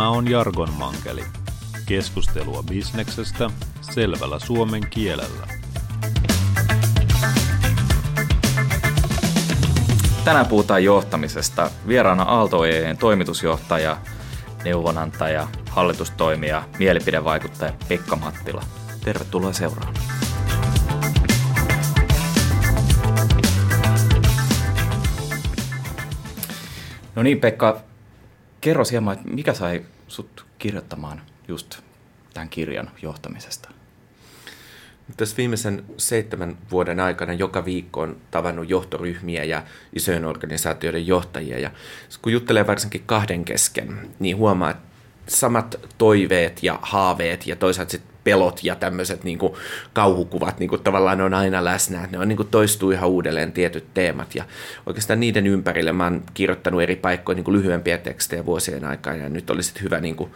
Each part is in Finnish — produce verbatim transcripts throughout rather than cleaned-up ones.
Tämä on Jargon mankeli. Keskustelua bisneksestä selvällä suomen kielellä. Tänään puhutaan johtamisesta. Vieraana Aalto-Ojeen toimitusjohtaja, neuvonantaja, hallitustoimija, mielipidevaikuttaja Pekka Mattila. Tervetuloa seuraan. No niin Pekka, kerro hieman, että mikä sai sut kirjoittamaan just tämän kirjan johtamisesta? Tässä viimeisen seitsemän vuoden aikana joka viikko on tavannut johtoryhmiä ja isojen organisaatioiden johtajia. Ja kun juttelee varsinkin kahden kesken, niin huomaa, että samat toiveet ja haaveet ja toisaalta sitten pelot ja tämmöiset niin kuin kauhukuvat niin kuin tavallaan on aina läsnä. Ne on niin kuin toistuu ihan uudelleen tietyt teemat ja oikeastaan niiden ympärille mä oon kirjoittanut eri paikkoja niin kuin lyhyempiä tekstejä vuosien aikaa ja nyt oli sitten hyvä niin kuin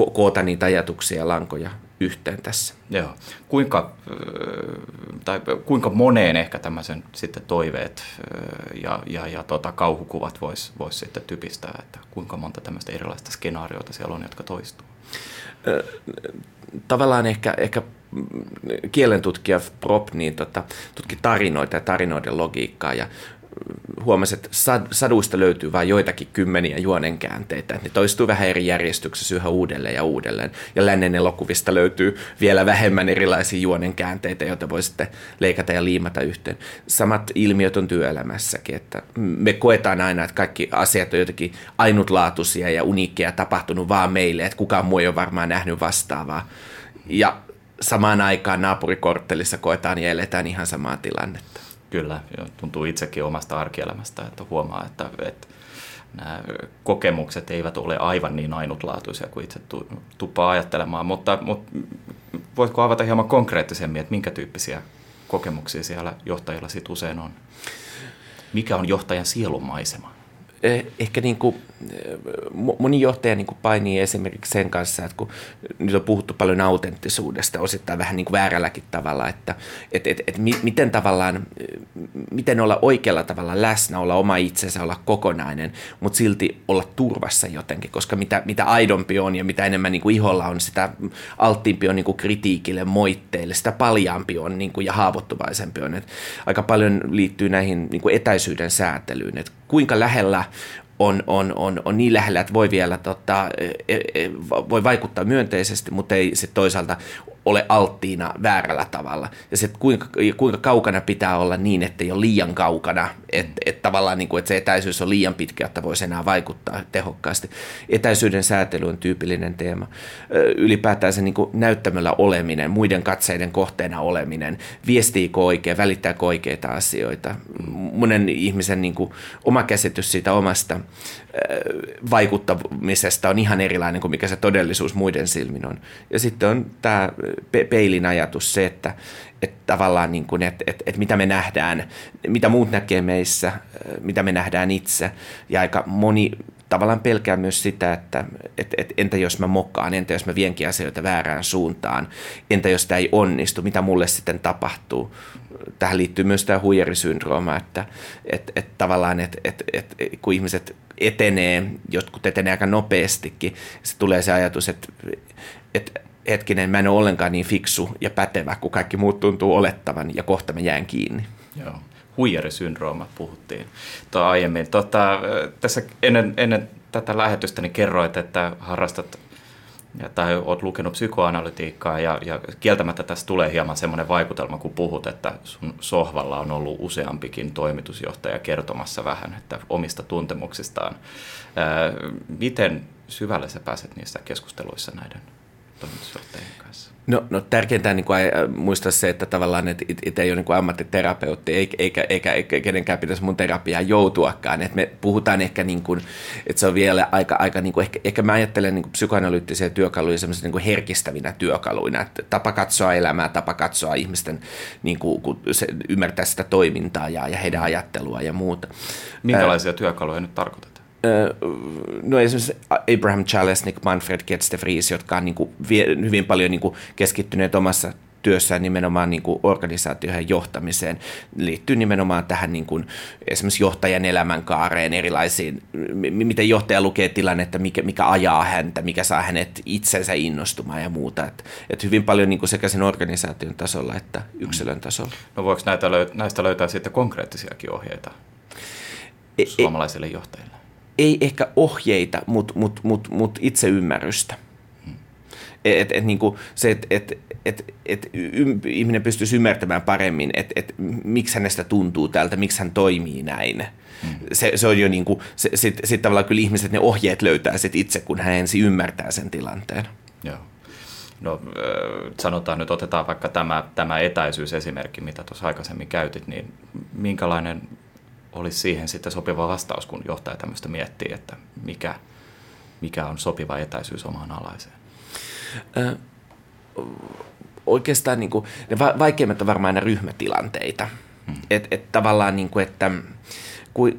ko- koota niitä ajatuksia ja lankoja yhteen tässä. Joo. Kuinka, tai kuinka moneen ehkä tämmöisen sitten toiveet ja, ja, ja tota, kauhukuvat vois, vois sitten typistää, että kuinka monta tämmöistä erilaista skenaariota siellä on, jotka toistuu? Tavallaan ehkä, ehkä kielentutkija Prop niin tota, tutki tarinoita ja tarinoiden logiikkaa ja huomasi, että saduista löytyy vain joitakin kymmeniä juonenkäänteitä. Ne toistuu vähän eri järjestyksessä yhä uudelleen ja uudelleen. Ja lännen elokuvista löytyy vielä vähemmän erilaisia juonenkäänteitä, joita voi sitten leikata ja liimata yhteen. Samat ilmiöt on työelämässäkin. Että me koetaan aina, että kaikki asiat on jotenkin ainutlaatuisia ja uniikkeja tapahtunut vaan meille, että kukaan muu ei ole varmaan nähnyt vastaavaa. Ja samaan aikaan naapurikorttelissa koetaan ja eletään ihan samaa tilannetta. Kyllä, tuntuu itsekin omasta arkielämästä, että huomaa, että, että nämä kokemukset eivät ole aivan niin ainutlaatuisia kuin itse tuppaa ajattelemaan, mutta, mutta voitko avata hieman konkreettisemmin, että minkä tyyppisiä kokemuksia siellä johtajilla sit usein on? Mikä on johtajan sielumaisema? Ehkä niin kuin, moni johtaja niin kuin painii esimerkiksi sen kanssa, että kun nyt on puhuttu paljon autenttisuudesta, osittain vähän niin kuin väärälläkin tavalla, että et, et, et miten tavallaan, miten olla oikealla tavalla läsnä, olla oma itsensä, olla kokonainen, mutta silti olla turvassa jotenkin, koska mitä, mitä aidompi on ja mitä enemmän niin kuin iholla on, sitä alttiimpi on niin kuin kritiikille, moitteille, sitä paljaampi on niin kuin, ja haavoittuvaisempi on. Et aika paljon liittyy näihin niin kuin etäisyyden säätelyyn, että kuinka lähellä on, on, on, on niin lähellä, että voi vielä tota, voi vaikuttaa myönteisesti, mutta ei sit toisaalta ole alttiina väärällä tavalla. Ja sit kuinka, kuinka kaukana pitää olla niin, että ei ole liian kaukana, että et tavallaan niin kuin, että se etäisyys on liian pitkä, että voisi enää vaikuttaa tehokkaasti. Etäisyyden säätely on tyypillinen teema. Ylipäätään se niin kuin näyttämöllä oleminen, muiden katseiden kohteena oleminen, viestiikö oikein, välittääkö oikeita asioita. Monen ihmisen niin kuin oma käsitys siitä omasta vaikuttamisesta on ihan erilainen kuin mikä se todellisuus muiden silmin on. Ja sitten on tämä peilin ajatus se, että, että tavallaan niin kuin, että, että, että mitä me nähdään, mitä muut näkee meissä, mitä me nähdään itse. Ja aika moni tavallaan pelkää myös sitä, että, että, että entä jos mä mokkaan, entä jos mä vienkin asioita väärään suuntaan, entä jos tämä ei onnistu, mitä mulle sitten tapahtuu. Tähän liittyy myös tämä huijarisyndrooma, että, että, että tavallaan että, että, että kun ihmiset etenee, jotkut etenee aika nopeastikin, se tulee se ajatus, että, että hetkinen, mä en ole ollenkaan niin fiksu ja pätevä, kun kaikki muut tuntuu olettavan ja kohta mä jään kiinni. Joo, huijarisyndrooma puhuttiin tuo aiemmin. Tota, tässä ennen, ennen tätä lähetystä niin kerroit, että harrastat tai olet lukenut psykoanalytiikkaa ja, ja kieltämättä tässä tulee hieman semmoinen vaikutelma, kun puhut, että sun sohvalla on ollut useampikin toimitusjohtaja kertomassa vähän että omista tuntemuksistaan. Miten syvälle sä pääset niissä keskusteluissa näiden? No, no tärkeintä on niin kuin muistaa se, että tavallaan että itse ei ole niin kuin ammattiterapeutti, eikä, eikä, eikä kenenkään pitäisi mun terapiaan joutuakaan. Et me puhutaan ehkä, niin kuin, että se on vielä aika, aika niin kuin, ehkä, ehkä mä ajattelen niin kuin psykoanalyyttisiä työkaluja semmoisia niin kuin herkistävinä työkaluina. Et tapa katsoa elämää, tapa katsoa ihmisten, niin kuin, kun se, ymmärtää sitä toimintaa ja, ja heidän ajattelua ja muuta. Minkälaisia työkaluja nyt tarkoitetaan? No esimerkiksi Abraham Chalesnik, Manfred Getz de Fries, jotka on niin kuin hyvin paljon niin kuin keskittyneet omassa työssään nimenomaan niin kuin organisaatioiden johtamiseen liittyy nimenomaan tähän niin kuin esimerkiksi johtajan elämänkaareen erilaisiin, miten johtaja lukee tilannetta, mikä, mikä ajaa häntä, mikä saa hänet itsensä innostumaan ja muuta. Että et hyvin paljon niin kuin sekä sen organisaation tasolla että yksilön tasolla. No voiko näitä löy- näistä löytää sitten konkreettisiakin ohjeita suomalaisille ei, johtajille? Ei ehkä ohjeita, mutta mut, mut, mut itse ymmärrystä. Hmm. Et, et, niin kuin se, että et, että et, ihminen pystyisi ymmärtämään paremmin, että et, miksi hänestä tuntuu tältä, miksi hän toimii näin. Mm. Se, se on jo niin kuin, sitten sit tavallaan kyllä ihmiset ne ohjeet löytää sit itse, kun hän ensin ymmärtää sen tilanteen. Joo. No sanotaan nyt, otetaan vaikka tämä, tämä etäisyysesimerkki, mitä tuossa aikaisemmin käytit, niin minkälainen olisi siihen sitten sopiva vastaus, kun johtaja tämmöistä miettii, että mikä, mikä on sopiva etäisyys omaan alaiseen? Ö, Oikeastaan niin kuin, ne vaikeimmat on varmaan aina ryhmätilanteita. Hmm. Et, et tavallaan, niin kuin, että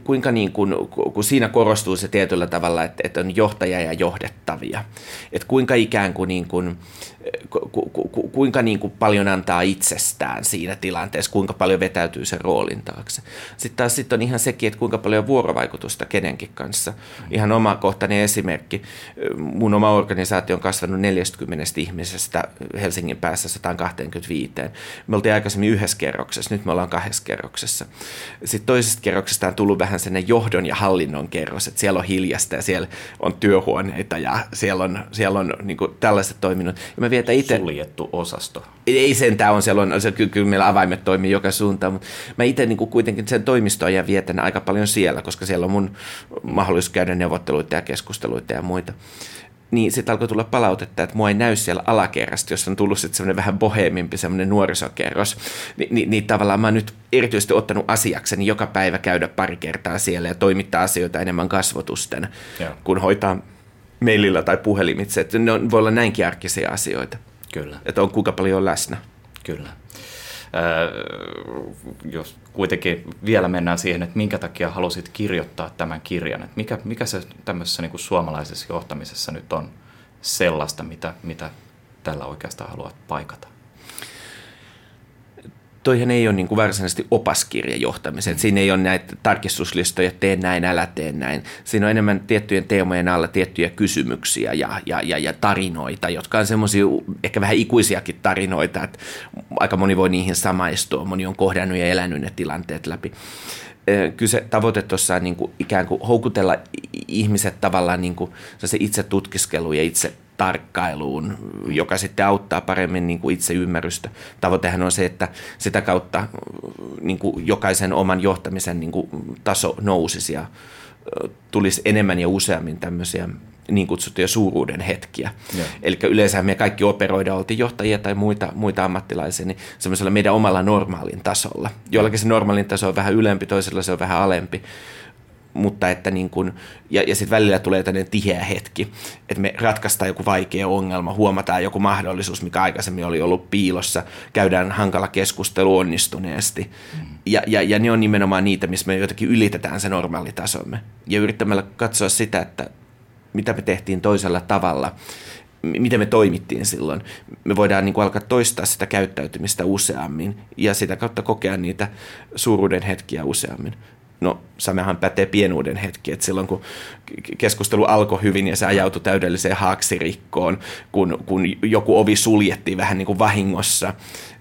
kuinka niin kuin, kun siinä korostuu se tietyllä tavalla, että, että on johtaja ja johdettavia. Et kuinka ikään kuin, niin kuin ku, ku, ku, kuinka niin kuin paljon antaa itsestään siinä tilanteessa, kuinka paljon vetäytyy sen roolin taakse. Sitten taas sit on ihan sekin, että kuinka paljon vuorovaikutusta kenenkin kanssa. Ihan omakohtainen esimerkki. Mun oma organisaatio on kasvanut neljäkymmentä ihmisestä Helsingin päässä sata kaksikymmentäviisi. Me oltiin aikaisemmin yhdessä kerroksessa, nyt me ollaan kahdessa kerroksessa. Sitten toisesta kerroksesta on tullut vähän sen johdon ja hallinnon kerros, että siellä on hiljasta ja siellä on työhuoneita ja siellä on, siellä on niin kuin tällaiset toiminnot. Ja mä vietän ite... Suljettu osasto. Ei sentään on, siellä on, kyllä meillä avaimet toimii joka suuntaan, mutta mä itse niin kuin kuitenkin sen toimistoajan vietän aika paljon siellä, koska siellä on mun mahdollisuus käydä neuvotteluita ja keskusteluita ja muita. Niin sitten alkoi tulla palautetta, että mua ei näy siellä alakerrasta, jos on tullut sitten semmoinen vähän boheemimpi semmoinen nuorisokerros. Ni, ni, niin tavallaan mä oon nyt erityisesti ottanut asiakseni joka päivä käydä pari kertaa siellä ja toimittaa asioita enemmän kasvotusten, ja. Kun hoitaa maililla tai puhelimitse. Että ne on, voi olla näinkin arkisia asioita. Kyllä. Että on kuinka paljon läsnä. Kyllä. Jos kuitenkin vielä mennään siihen, että minkä takia halusit kirjoittaa tämän kirjan, että mikä, mikä se tämmöisessä niin kuin suomalaisessa johtamisessa nyt on sellaista, mitä, mitä tällä oikeastaan haluat paikata? Toihan ei ole niin kuin varsinaisesti opaskirja johtamiseen. Mm. Siinä ei ole näitä tarkistuslistoja, tee näin, älä tee näin. Siinä on enemmän tiettyjen teemojen alla tiettyjä kysymyksiä ja, ja, ja, ja tarinoita, jotka on semmoisia ehkä vähän ikuisiakin tarinoita, että aika moni voi niihin samaistua, moni on kohdannut ja elänyt ne tilanteet läpi. Kyse tavoite tuossa on niin kuin ikään kuin houkutella ihmiset tavallaan niin kuin se itse tutkiskeluun ja itse tarkkailuun, joka sitten auttaa paremmin niin kuin itse ymmärrystä. Tavoitehan on se, että sitä kautta niin kuin jokaisen oman johtamisen niin kuin taso nousisi ja tulisi enemmän ja useammin tämmöisiä niin kutsuttuja suuruuden hetkiä. Eli yleensä me kaikki operoidaan, oltiin johtajia tai muita, muita ammattilaisia, niin semmoisella meidän omalla normaalin tasolla. Jollakin se normaalin taso on vähän ylempi, toisella se on vähän alempi. Mutta että niin kun, ja, ja sitten välillä tulee tämmöinen tiheä hetki, että me ratkaistaan joku vaikea ongelma, huomataan joku mahdollisuus, mikä aikaisemmin oli ollut piilossa, käydään hankala keskustelu onnistuneesti. Mm. Ja, ja, ja ne on nimenomaan niitä, missä me jotenkin ylitetään se normaalitasomme. Ja yrittämällä katsoa sitä, että mitä me tehtiin toisella tavalla, miten me toimittiin silloin. Me voidaan niin kuin alkaa toistaa sitä käyttäytymistä useammin ja sitä kautta kokea niitä suuruuden hetkiä useammin. No, samahan pätee pienuuden hetki, että silloin kun keskustelu alkoi hyvin ja se ajautui täydelliseen haaksirikkoon, kun, kun joku ovi suljettiin vähän niin kuin vahingossa,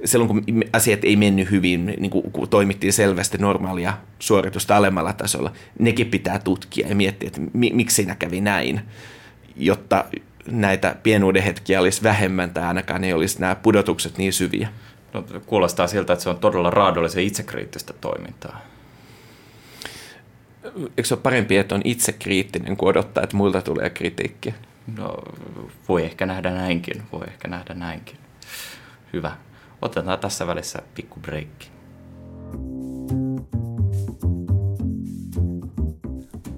silloin kun asiat ei mennyt hyvin, niin kun toimittiin selvästi normaalia suoritusta alemmalla tasolla, nekin pitää tutkia ja miettiä, että mi- miksi siinä kävi näin, jotta näitä pienuuden hetkiä olisi vähemmän tai ainakaan ei olisi nämä pudotukset niin syviä. No, kuulostaa siltä, että se on todella raadollisen itsekriittistä toimintaa. Eikö se ole parempi, että on itse kriittinen kuin odottaa, että muilta tulee kritiikkiä? No, voi ehkä nähdä näinkin, voi ehkä nähdä näinkin. Hyvä. Otetaan tässä välissä pikku breikki.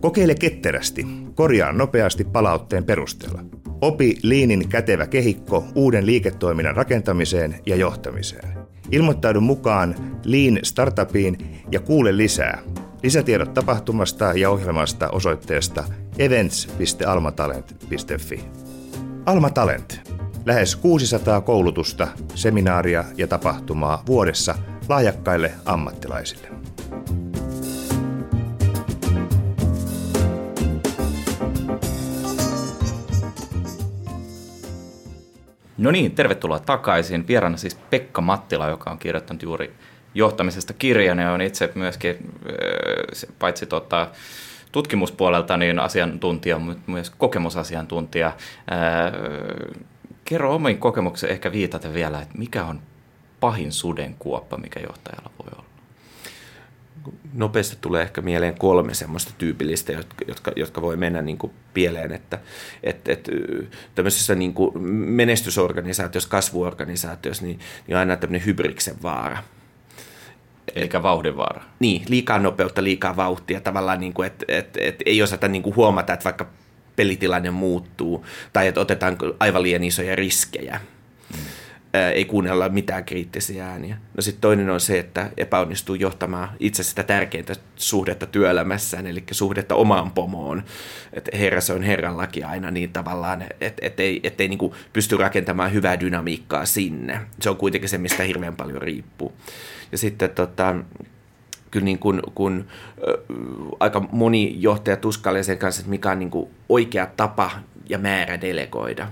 Kokeile ketterästi. Korjaa nopeasti palautteen perusteella. Opi Leanin kätevä kehikko uuden liiketoiminnan rakentamiseen ja johtamiseen. Ilmoittaudu mukaan Lean Startupiin ja kuule lisää. Lisätiedot tapahtumasta ja ohjelmasta osoitteesta events piste almatalent piste fi. Almatalent. lähes kuusisataa koulutusta, seminaaria ja tapahtumaa vuodessa lahjakkaille ammattilaisille. No niin, tervetuloa takaisin. Vieraana siis Pekka Mattila, joka on kirjoittanut juuri johtamisesta kirjan ja on itse myöskin paitsi tota, tutkimuspuolelta niin asiantuntija, mutta myös kokemusasiantuntija. Kerro omiin kokemuksiin ehkä viitaten vielä, että mikä on pahin sudenkuoppa, mikä johtajalla voi olla? Nopeasti tulee ehkä mieleen kolme semmoista tyypillistä, jotka, jotka, jotka voi mennä niin kuin pieleen, että et, et, tämmöisessä niin kuin menestysorganisaatiossa, kasvuorganisaatiossa, niin, niin aina tämmöinen hybriksen vaara. Eikä vauhdinvaara. Niin, liikaa nopeutta, liikaa vauhtia, tavallaan niin kuin, että et, et ei osata niin kuin huomata, että vaikka pelitilanne muuttuu tai että otetaan aivan liian isoja riskejä. Mm. Ei kuunnella mitään kriittisiä ääniä. No sitten toinen on se, että epäonnistuu johtamaan itse sitä tärkeintä suhdetta työelämässään, eli suhdetta omaan pomoon. Että herra, se on herran laki aina niin tavallaan, että et ei, et ei niinku pysty rakentamaan hyvää dynamiikkaa sinne. Se on kuitenkin se, mistä hirveän paljon riippuu. Ja sitten tota, kyllä niin kun, kun, äh, aika moni johtaja tuskailee sen kanssa, että mikä on niin kun oikea tapa ja määrä delegoida.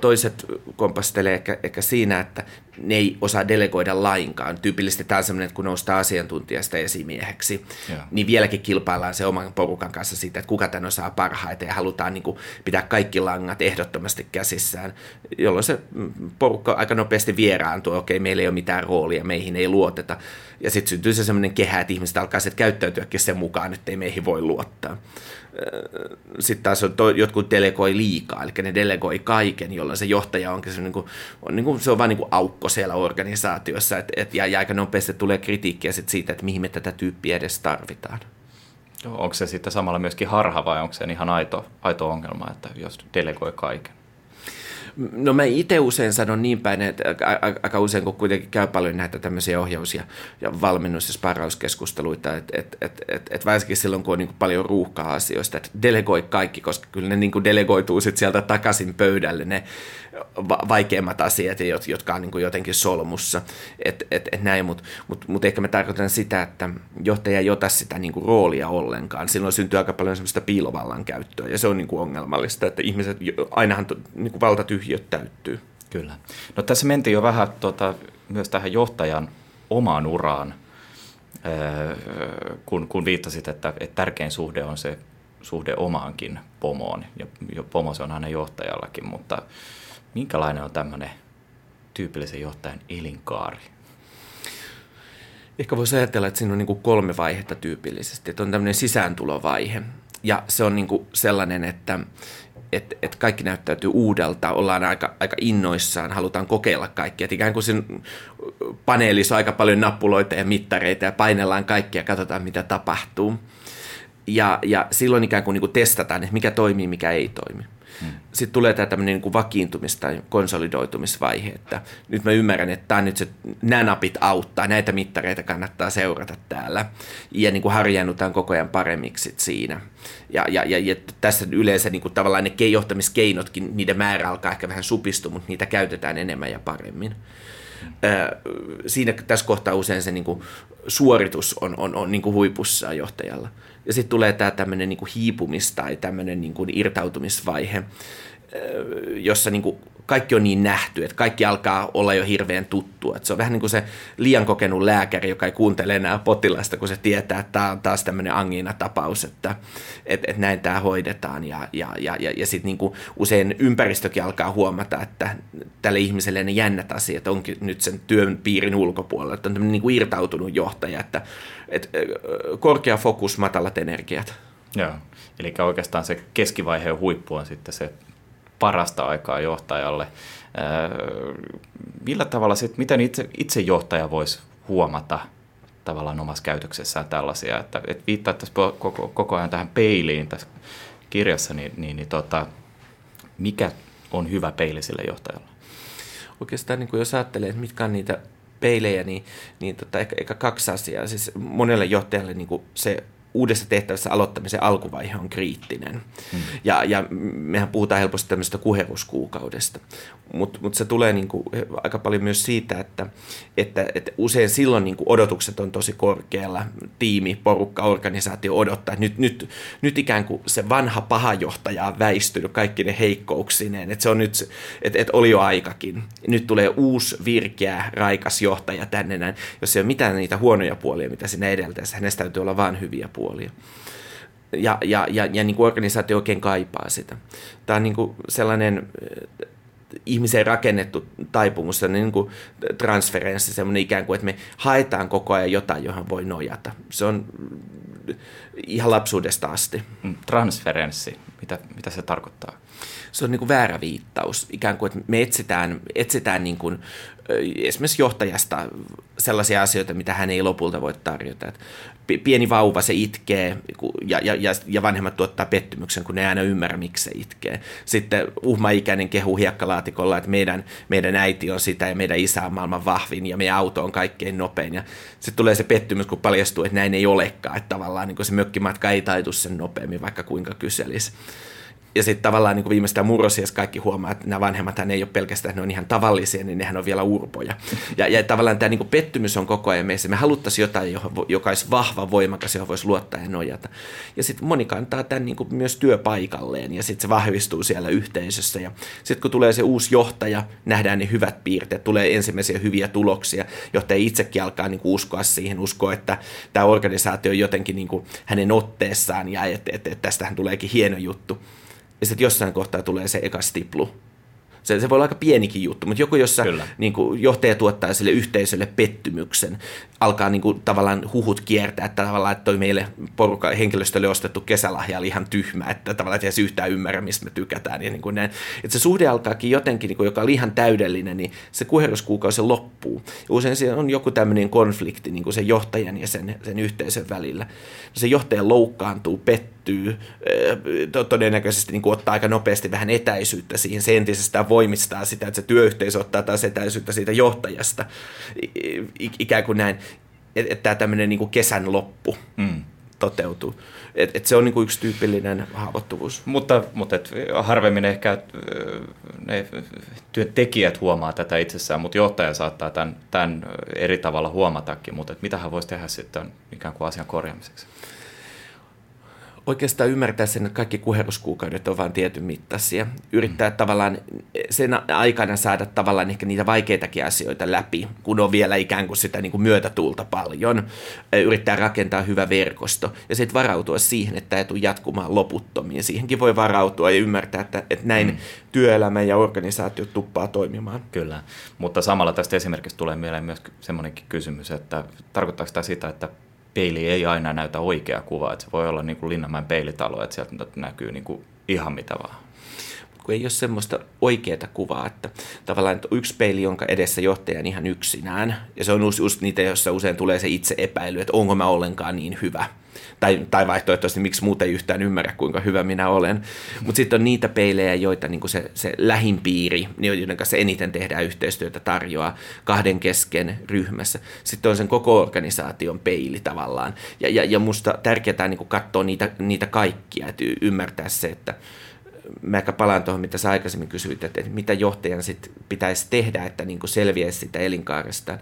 Toiset kompastelee ehkä, ehkä siinä, että ne ei osaa delegoida lainkaan. Tyypillisesti tämä on sellainen, että kun noustaa asiantuntijasta esimieheksi, yeah. niin vieläkin kilpaillaan se oman porukan kanssa siitä, että kuka tämän osaa parhaiten ja halutaan niin kuin pitää kaikki langat ehdottomasti käsissään, jolloin se porukka aika nopeasti vieraantuu. Okei, meillä ei ole mitään roolia, meihin ei luoteta. Ja sitten syntyy se sellainen kehä, että ihmiset alkaa sitten käyttäytyäkin sen mukaan, että ei meihin voi luottaa. Sitten taas on to, jotkut delegoi liikaa, eli ne delegoi kaiken, jolloin se johtaja onkin se, niin kuin, on, niin kuin, se on vaan niin kuin aukko siellä organisaatiossa, et, et, ja, ja aika nopeasti tulee kritiikkiä sit siitä, että mihin me tätä tyyppiä edes tarvitaan. Onko se sitten samalla myöskin harha vai onko se ihan aito, aito ongelma, että jos delegoi kaiken? No mä itse usein sanon niin päin, että aika usein kun kuitenkin käy paljon näitä tämmöisiä ohjaus- ja, ja valmennus- ja sparrauskeskusteluita, että et, et, et, et varsinkin silloin kun on niin paljon ruuhkaa asioista, että delegoi kaikki, koska kyllä ne niin delegoituu sitten sieltä takaisin pöydälle ne va- vaikeimmat asiat, jotka on niin jotenkin solmussa, että et, et näin, mutta mut, mut ehkä mä tarkoitan sitä, että johtaja ei ota sitä niin roolia ollenkaan, silloin syntyy aika paljon semmoista piilovallan käyttöä ja se on niin ongelmallista, että ihmiset, ainahan niin valta tyhjää täyttyy. Kyllä. No tässä mentiin jo vähän tuota, myös tähän johtajan omaan uraan, kun, kun viittasit, että, että tärkein suhde on se suhde omaankin pomoon. Ja pomo se on aina johtajallakin, mutta minkälainen on tämmöinen tyypillisen johtajan elinkaari? Ehkä voisi ajatella, että siinä on niin kuin kolme vaihetta tyypillisesti. Että on tämmöinen sisääntulovaihe ja se on niin kuin sellainen, että Että et kaikki näyttäytyy uudelta, ollaan aika, aika innoissaan, halutaan kokeilla kaikkia. Et ikään kuin sen paneelissa on aika paljon nappuloita ja mittareita ja painellaan kaikkia ja katsotaan, mitä tapahtuu. Ja, ja silloin ikään kuin, niin kuin testataan, että mikä toimii, mikä ei toimi. Hmm. Sitten tulee tämä tämmöinen niin kuin vakiintumis- tai konsolidoitumisvaihe, että nyt mä ymmärrän, että tämä nyt se, nämä napit auttaa, näitä mittareita kannattaa seurata täällä ja niin kuin harjaannutaan koko ajan paremmiksi siinä. Ja, ja, ja, ja tässä yleensä niin kuin tavallaan ne johtamiskeinotkin, niiden määrä alkaa ehkä vähän supistua, mutta niitä käytetään enemmän ja paremmin. Siinä tässä kohtaa usein se niin kuin suoritus on, on, on niin kuin huipussaan johtajalla. Ja sitten tulee tämä tämmöinen niin kuin hiipumis- tai tämmöinen niin kuin irtautumisvaihe, jossa niin kuin kaikki on niin nähty, että kaikki alkaa olla jo hirveän tuttua. Että se on vähän niin kuin se liian kokenut lääkäri, joka ei kuuntele enää potilasta, kun se tietää, että tämä on taas tämmöinen angiinatapaus, että et, et näin tämä hoidetaan. Ja, ja, ja, ja sitten niin kuin usein ympäristökin alkaa huomata, että tälle ihmiselle ne jännät asiat onkin nyt sen työn piirin ulkopuolella. Että on tämmöinen niin kuin irtautunut johtaja, että et, korkea fokus, matalat energiat. Joo, eli oikeastaan se keskivaiheen huippu on sitten se parasta aikaa johtajalle. Millä tavalla sitten, miten itse, itse johtaja voisi huomata tavallaan omassa käytöksessään tällaisia, että et viittaa tässä koko, koko ajan tähän peiliin tässä kirjassa, niin, niin, niin tota, mikä on hyvä peili sille johtajalle? Oikeastaan niin kun jos ajattelee, että mitkä on niitä peilejä, niin, niin tota, ehkä, ehkä kaksi asiaa. Siis monelle johtajalle niin kun se uudessa tehtävässä aloittamisen alkuvaihe on kriittinen. Mm. Ja, ja mehän puhutaan helposti tämmöisestä kuheruskuukaudesta. Mutta mut se tulee niinku aika paljon myös siitä, että, että, että usein silloin niinku odotukset on tosi korkealla. Tiimi, porukka, organisaatio odottaa. Nyt, nyt, nyt ikään kuin se vanha pahajohtaja on väistynyt kaikki ne heikkouksineen. Että se on nyt, että et oli jo aikakin. Nyt tulee uusi, virkeä, raikas johtaja tänne näin. Jos ei ole mitään niitä huonoja puolia, mitä siinä edeltäisi, hänestä täytyy olla vain hyviä puolia. Puolia. Ja, ja, ja, ja niin kuin organisaatio oikein kaipaa sitä. Tämä on niin kuin sellainen ihmiseen rakennettu taipumus, sellainen niin kuin transferenssi, sellainen ikään kuin, että me haetaan koko ajan jotain, johon voi nojata. Se on ihan lapsuudesta asti. Transferenssi, mitä, mitä se tarkoittaa? Se on niin kuin väärä viittaus, ikään kuin, että me etsitään, etsitään niin kuin, esimerkiksi johtajasta sellaisia asioita, mitä hän ei lopulta voi tarjota. Että pieni vauva, se itkee ja, ja, ja vanhemmat tuottaa pettymyksen, kun ne ei aina ymmärrä, miksi se itkee. Sitten uhmaikäinen kehuu hiekkalaatikolla, että meidän, meidän äiti on sitä ja meidän isä on maailman vahvin ja meidän auto on kaikkein nopein. Ja sitten tulee se pettymys, kun paljastuu, että näin ei olekaan, että tavallaan niin kuin se mökkimatka ei taitu sen nopeammin, vaikka kuinka kyselisi. Ja sitten tavallaan niin kuin viimeistään murrosiässä kaikki huomaa, että nämä vanhemmathan ei ole pelkästään, ne on ihan tavallisia, niin nehän on vielä urpoja. Ja, ja tavallaan tämä niin kuin pettymys on koko ajan meissä. Me haluttaisiin jotain, joka olisi vahva, voimakas, johon voisi luottaa ja nojata. Ja sitten moni kantaa tämän niin kuin myös työpaikalleen ja sitten se vahvistuu siellä yhteisössä. Ja sitten kun tulee se uusi johtaja, nähdään ne hyvät piirteet, tulee ensimmäisiä hyviä tuloksia, johtaja itsekin alkaa niin kuin uskoa siihen, uskoa, että tämä organisaatio on jotenkin niin kuin hänen otteessaan ja että et, et tästähän tuleekin hieno juttu. Ja sitten jossain kohtaa tulee se eka stiplu. Se, se voi olla aika pienikin juttu, mutta joku, jossa niin kuin, johtaja tuottaa sille yhteisölle pettymyksen, alkaa niin kuin, tavallaan huhut kiertää, että tavallaan toi meille porukan henkilöstölle ostettu kesälahja oli ihan tyhmä, että tavallaan et jäisi yhtään ymmärrä, mistä me tykätään. Ja, niin kuin, näin. Että se suhde alkaakin jotenkin, niin kuin, joka oli ihan täydellinen, niin se kuheruskuukausi loppuu. Ja usein siinä on joku tämmöinen konflikti niin kuin sen johtajan ja sen, sen yhteisön välillä. Se johtaja loukkaantuu, pettyy, todennäköisesti niin kuin, ottaa aika nopeasti vähän etäisyyttä siihen, se entisestään voimistaa sitä, että se työyhteisö ottaa taas etäisyyttä siitä johtajasta. I- ikään kuin näin, että et tämä tämmöinen niinku kesän loppu mm. toteutuu. Et, et se on niinku yksi tyypillinen haavoittuvuus. Mutta, mutta et harvemmin ehkä ne työntekijät huomaa tätä itsessään, mutta johtaja saattaa tämän, tämän eri tavalla huomatakin. Mutta mitä hän voisi tehdä sitten ikään kuin asian korjaamiseksi? Oikeastaan ymmärtää sen, että kaikki kuheruskuukaudet on vain tietyn mittaisia. Yrittää tavallaan sen aikana saada tavallaan ehkä niitä vaikeitakin asioita läpi, kun on vielä ikään kuin sitä niin kuin myötätuulta paljon. Yrittää rakentaa hyvä verkosto ja sitten varautua siihen, että ei tule jatkumaan loputtomiin. Siihenkin voi varautua ja ymmärtää, että, että näin mm. työelämä ja organisaatiot tuppaa toimimaan. Kyllä, mutta samalla tästä esimerkiksi tulee mieleen myös semmoinenkin kysymys, että tarkoittaako tämä sitä, että peili ei aina näytä oikeaa kuvaa, että se voi olla niin kuin Linnanmäen peilitalo, että sieltä näkyy niin kuin ihan mitä vaan. Kun ei ole semmoista oikeaa kuvaa, että tavallaan että yksi peili, jonka edessä johtaja on ihan yksinään, ja se on just niitä, joissa usein tulee se itse epäily, että onko mä ollenkaan niin hyvä, tai, tai vaihtoehtoisesti miksi muuten ei yhtään ymmärrä, kuinka hyvä minä olen. Mutta sitten on niitä peilejä, joita niin kuin se, se lähinpiiri, joiden kanssa eniten tehdään yhteistyötä, tarjoaa kahden kesken ryhmässä. Sitten on sen koko organisaation peili tavallaan, ja, ja, ja musta tärkeää niin kuin katsoa niitä, niitä kaikkia, että ymmärtää se, että mä ehkä palaan tuohon, mitä sä aikaisemmin kysyit, että mitä johtajan sit pitäisi tehdä, että niinku selviäisi sitä elinkaarestaan.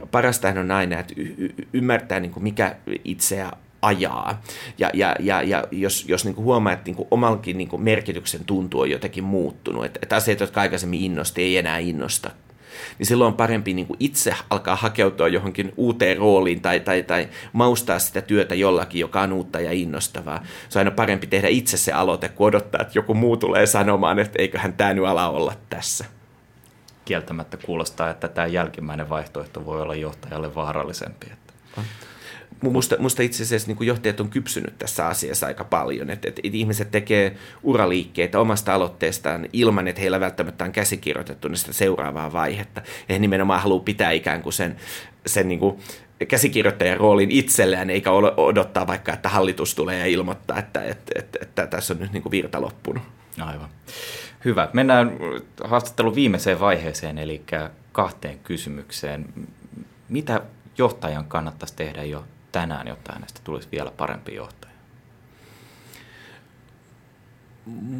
Mm. Parastahan on aina, että y- y- ymmärtää, niinku mikä itseä ajaa. Ja, ja, ja, ja jos, jos niinku huomaa, että niinku omalkin niinku merkityksen tuntu on jotenkin muuttunut, että, että asiat, jotka aikaisemmin innosti, ei enää innosta, niin silloin on parempi niin kuin itse alkaa hakeutua johonkin uuteen rooliin tai, tai, tai maustaa sitä työtä jollakin, joka on uutta ja innostavaa. Se on aina parempi tehdä itse se aloite, kun odottaa, että joku muu tulee sanomaan, että eiköhän tämä nyt ala olla tässä. Kieltämättä kuulostaa, että tämä jälkimmäinen vaihtoehto voi olla johtajalle vaarallisempi. Musta, musta itse asiassa niin kuin johtajat on kypsynyt tässä asiassa aika paljon, että et, et ihmiset tekee uraliikkeitä omasta aloitteestaan ilman, että heillä välttämättä on käsikirjoitettu sitä seuraavaa vaihetta. Ja he nimenomaan haluaa pitää ikään kuin sen, sen niin kuin käsikirjoittajan roolin itsellään, eikä odottaa vaikka, että hallitus tulee ja ilmoittaa, että, että, että, että tässä on nyt niin kuin virta loppunut. Aivan. Hyvä. Mennään haastattelun viimeiseen vaiheeseen, eli kahteen kysymykseen. Mitä johtajan kannattaisi tehdä jo tänään, jotta hänestä tulisi vielä parempi johtaja.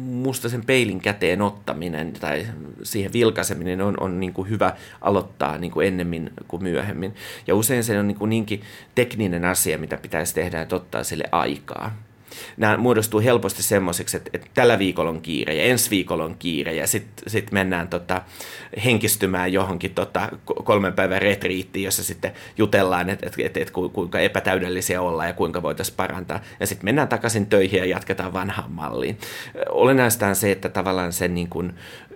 Musta sen peilin käteen ottaminen tai siihen vilkaiseminen on, on niin kuin hyvä aloittaa niin kuin ennemmin kuin myöhemmin. Ja usein se on niin kuin niinkin tekninen asia, mitä pitäisi tehdä, että ottaa sille aikaa. Nämä muodostuu helposti semmoiseksi, että, että tällä viikolla on kiire ja ensi viikolla on kiire ja sitten sit mennään tota, henkistymään johonkin tota, kolmen päivän retriittiin, jossa sitten jutellaan, että et, et, et kuinka epätäydellisiä ollaan ja kuinka voitaisiin parantaa. Ja sitten mennään takaisin töihin ja jatketaan vanhaan malliin. Olennaista on se, että tavallaan sen niin kuin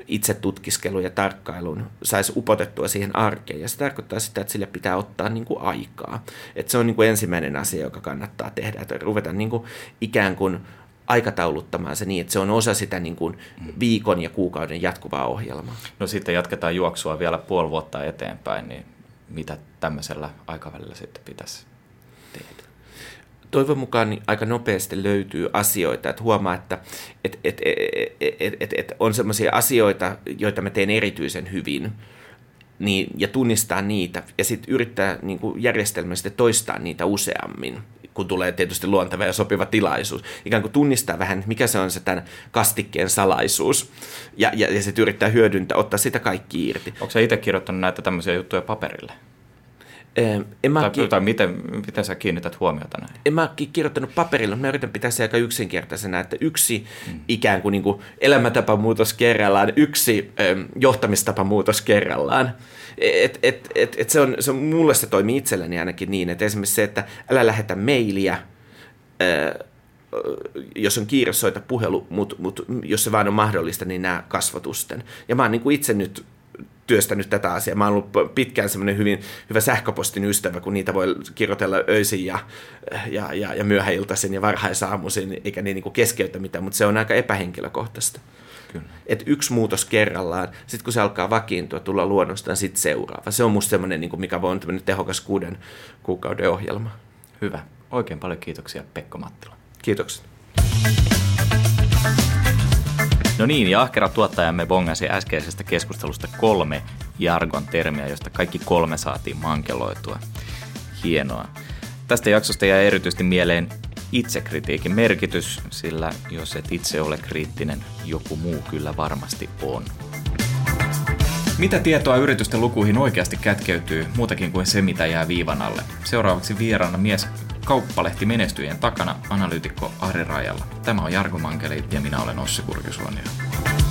itse tutkiskelun ja tarkkailun saisi upotettua siihen arkeen. Ja se tarkoittaa sitä, että sille pitää ottaa niin kuin aikaa. Et se on niin kuin ensimmäinen asia, joka kannattaa tehdä. Että ruvetaan niin kuin ikään kuin aikatauluttamaan se niin, että se on osa sitä niin kuin viikon ja kuukauden jatkuvaa ohjelmaa. No sitten jatketaan juoksua vielä puoli vuotta eteenpäin, niin mitä tämmöisellä aikavälillä sitten pitäisi tehdä? Toivon mukaan niin aika nopeasti löytyy asioita, että huomaa, että et, et, et, et, et, et on sellaisia asioita, joita mä teen erityisen hyvin niin, ja tunnistaa niitä ja sitten yrittää niin kuin järjestelmällisesti toistaa niitä useammin, kun tulee tietysti luonteva ja sopiva tilaisuus. Ikään kuin tunnistaa vähän, mikä se on se tämän kastikkeen salaisuus ja, ja, ja sitten yrittää hyödyntää, ottaa sitä kaikki irti. Onko sä itse kirjoittanut näitä tämmöisiä juttuja paperille? En mä tai, tai miten, miten sä kiinnität huomiota näin? En mä ole kirjoittanut paperilla, mutta mä yritän pitää se aika yksinkertaisena, että yksi mm. ikään kuin, niin kuin elämäntapamuutos kerrallaan, yksi äm, johtamistapamuutos kerrallaan. Et, et, et, et se on, se on, mulle se toimii itselleni ainakin niin, että esimerkiksi se, että älä lähetä mailia, äh, jos on kiire, soita puhelu, mutta mut, jos se vaan on mahdollista, niin nämä kasvotusten. Ja mä oon niin kuin itse nyt työstänyt tätä asiaa. Mä oon ollut pitkään semmoinen hyvin hyvä sähköpostin ystävä, kun niitä voi kirjoitella öisin ja, ja, ja, ja myöhäiltaisin ja varhaisaamuisin, eikä niin, niin kuin keskeytä mitään, mutta se on aika epähenkilökohtaista. Kyllä. Et yksi muutos kerrallaan, sitten kun se alkaa vakiintua, tulla luonnostaan, sitten seuraava. Se on musta semmoinen, niin kuin mikä voi olla tehokas kuuden kuukauden ohjelma. Hyvä. Oikein paljon kiitoksia, Pekka Mattila. Kiitokset. No niin, ja ahkera tuottajamme bongasi äskeisestä keskustelusta kolme jargon-termiä, josta kaikki kolme saatiin mankeloitua. Hienoa. Tästä jaksosta jää erityisesti mieleen itsekritiikin merkitys, sillä jos et itse ole kriittinen, joku muu kyllä varmasti on. Mitä tietoa yritysten lukuihin oikeasti kätkeytyy, muutakin kuin se, mitä jää viivan alle? Seuraavaksi vieraana mies Kauppalehti menestyjien takana, analyytikko Ari Rajalla. Tämä on Jargon mankeli ja minä olen Ossi Kurkisuonio.